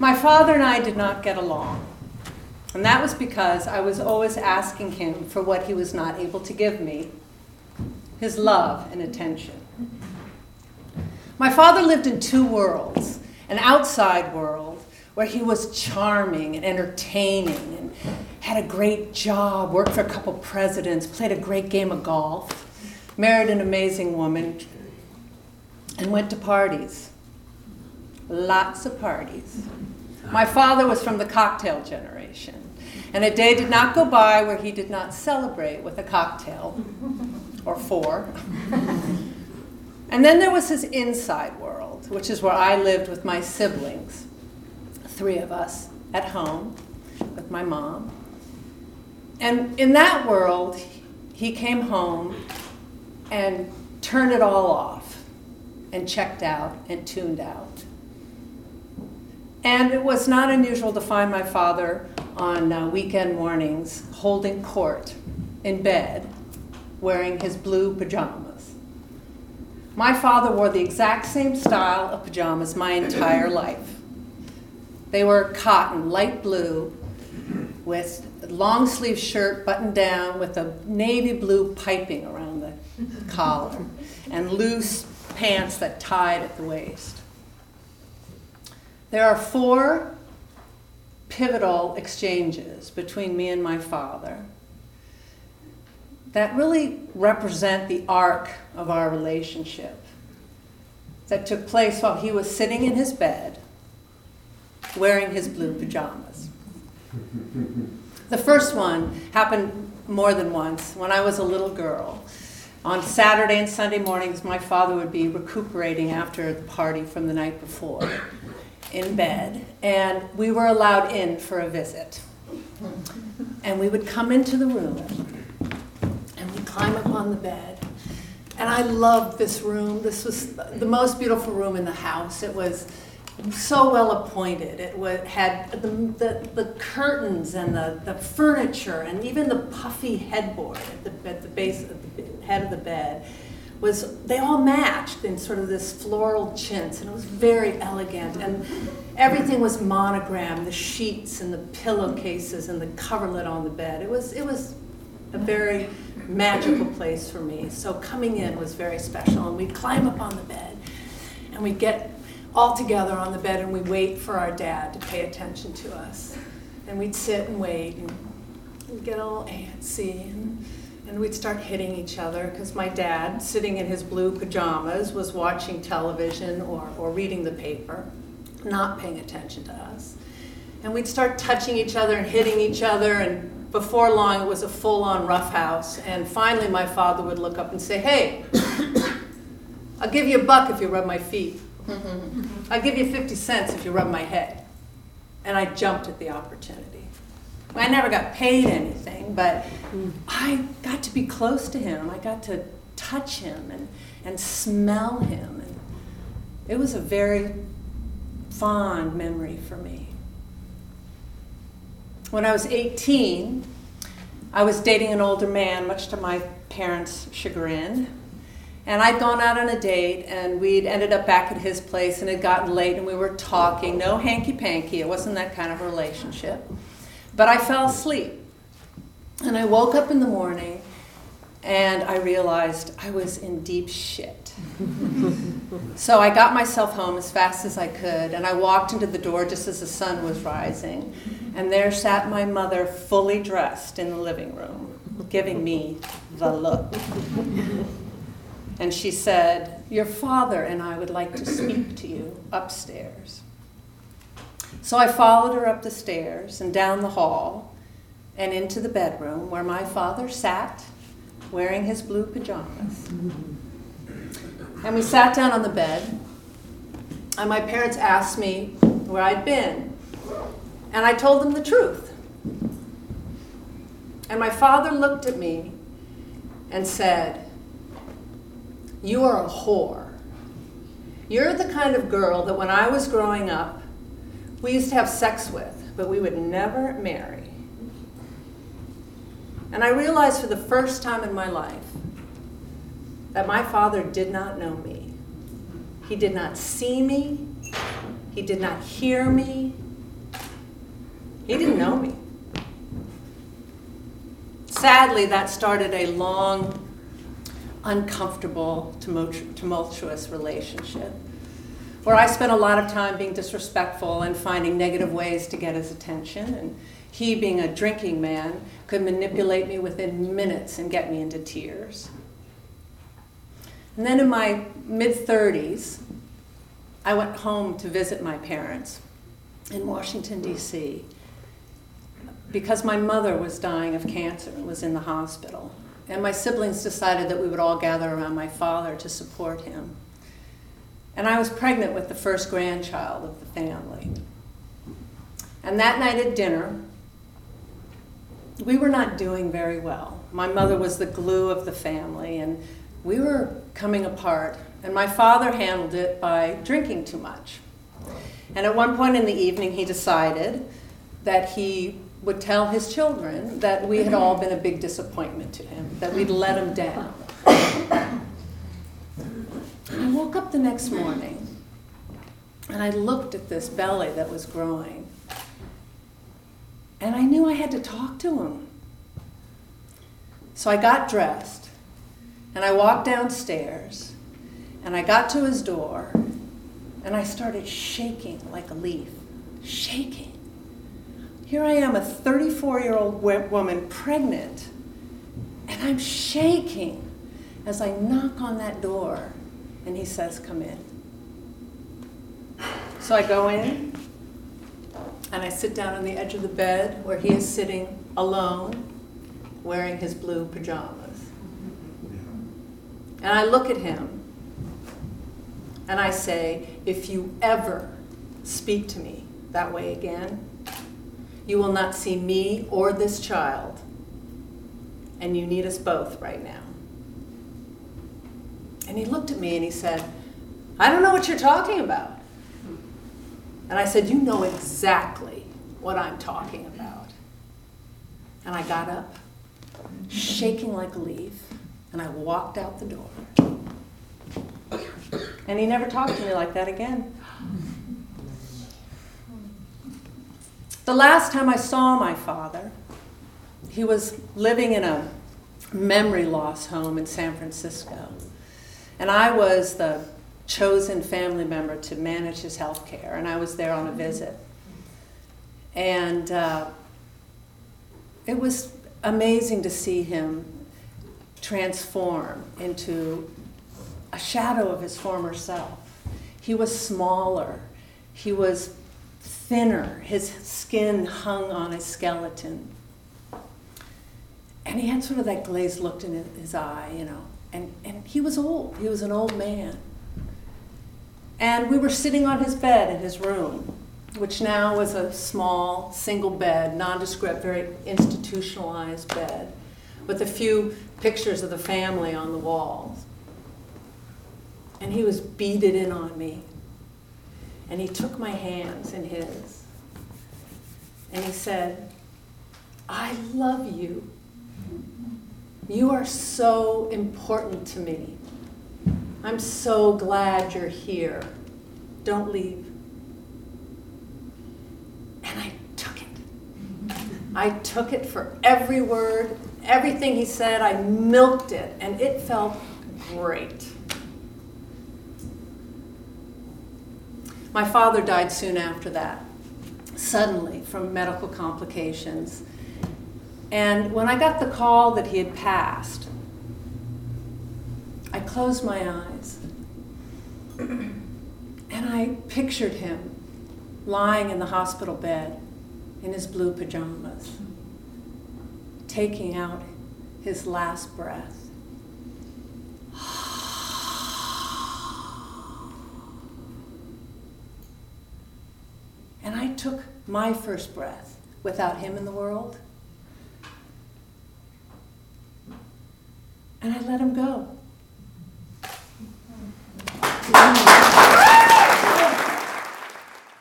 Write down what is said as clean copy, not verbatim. My father and I did not get along. And that was because I was always asking him for what he was not able to give me, his love and attention. My father lived in two worlds, an outside world where he was charming and entertaining and had a great job, worked for a couple presidents, played a great game of golf, married an amazing woman, and went to parties. Lots of parties. My father was from the cocktail generation, and a day did not go by where he did not celebrate with a cocktail, or four. And then there was his inside world, which is where I lived with my siblings, three of us at home with my mom. And in that world, he came home and turned it all off and checked out and tuned out. And it was not unusual to find my father on weekend mornings holding court in bed, wearing his blue pajamas. My father wore the exact same style of pajamas my entire life. They were cotton, light blue, with a long sleeve shirt buttoned down with a navy blue piping around the collar, and loose pants that tied at the waist. There are four pivotal exchanges between me and my father that really represent the arc of our relationship that took place while he was sitting in his bed wearing his blue pajamas. The first one happened more than once when I was a little girl. On Saturday and Sunday mornings, my father would be recuperating after the party from the night before, in bed, and we were allowed in for a visit. And we would come into the room, and we'd climb up on the bed. And I loved this room. This was the most beautiful room in the house. It was so well appointed. It had the curtains and the furniture, and even the puffy headboard at the base of the head of the bed. They all matched in sort of this floral chintz, and it was very elegant, and everything was monogrammed, the sheets and the pillowcases and the coverlet on the bed. It was a very magical place for me, so coming in was very special, and we'd climb up on the bed, and we'd get all together on the bed, and we'd wait for our dad to pay attention to us, and we'd sit and wait, and we'd get a little antsy, and we'd start hitting each other because my dad, sitting in his blue pajamas, was watching television or reading the paper, not paying attention to us. And we'd start touching each other and hitting each other, and before long it was a full-on roughhouse. And finally my father would look up and say, "Hey, I'll give you $1 if you rub my feet. I'll give you 50 cents if you rub my head." And I jumped at the opportunity. I never got paid anything, but I got to be close to him. I got to touch him and smell him. And it was a very fond memory for me. When I was 18, I was dating an older man, much to my parents' chagrin. And I'd gone out on a date, and we'd ended up back at his place, and it had gotten late, and we were talking. No hanky-panky. It wasn't that kind of a relationship. But I fell asleep, and I woke up in the morning, and I realized I was in deep shit. So I got myself home as fast as I could, and I walked into the door just as the sun was rising, and there sat my mother fully dressed in the living room, giving me the look. And she said, "Your father and I would like to speak to you upstairs." So I followed her up the stairs and down the hall and into the bedroom where my father sat wearing his blue pajamas. And we sat down on the bed, and my parents asked me where I'd been. And I told them the truth. And my father looked at me and said, "You are a whore. You're the kind of girl that when I was growing up, we used to have sex with, but we would never marry." And I realized for the first time in my life that my father did not know me. He did not see me. He did not hear me. He didn't know me. Sadly, that started a long, uncomfortable, tumultuous relationship where I spent a lot of time being disrespectful and finding negative ways to get his attention. And he, being a drinking man, could manipulate me within minutes and get me into tears. And then in my mid-30s, I went home to visit my parents in Washington, D.C., because my mother was dying of cancer and was in the hospital. And my siblings decided that we would all gather around my father to support him. And I was pregnant with the first grandchild of the family. And that night at dinner, we were not doing very well. My mother was the glue of the family, and we were coming apart. And my father handled it by drinking too much. And at one point in the evening, he decided that he would tell his children that we had all been a big disappointment to him, that we'd let him down. I woke up the next morning, and I looked at this belly that was growing, and I knew I had to talk to him. So I got dressed, and I walked downstairs, and I got to his door, and I started shaking like a leaf, shaking. Here I am, a 34-year-old woman, pregnant, and I'm shaking as I knock on that door, and he says, "Come in." So I go in, and I sit down on the edge of the bed where he is sitting alone, wearing his blue pajamas. And I look at him, and I say, "If you ever speak to me that way again, you will not see me or this child, and you need us both right now." And he looked at me and he said, "I don't know what you're talking about." And I said, "You know exactly what I'm talking about." And I got up, shaking like a leaf, and I walked out the door. And he never talked to me like that again. The last time I saw my father, he was living in a memory loss home in San Francisco. And I was the chosen family member to manage his health care, and I was there on a visit. And it was amazing to see him transform into a shadow of his former self. He was smaller. He was thinner, his skin hung on his skeleton. And he had sort of that glazed look in his eye, you know. And he was old, he was an old man. And we were sitting on his bed in his room, which now was a small, single bed, nondescript, very institutionalized bed, with a few pictures of the family on the walls. And he was beaded in on me. And he took my hands in his, and he said, "I love you. You are so important to me. I'm so glad you're here. Don't leave." And I took it. I took it for every word, everything he said. I milked it, and it felt great. My father died soon after that, suddenly, from medical complications. And when I got the call that he had passed, I closed my eyes. And I pictured him lying in the hospital bed in his blue pajamas, taking out his last breath. And I took my first breath without him in the world. And I let him go.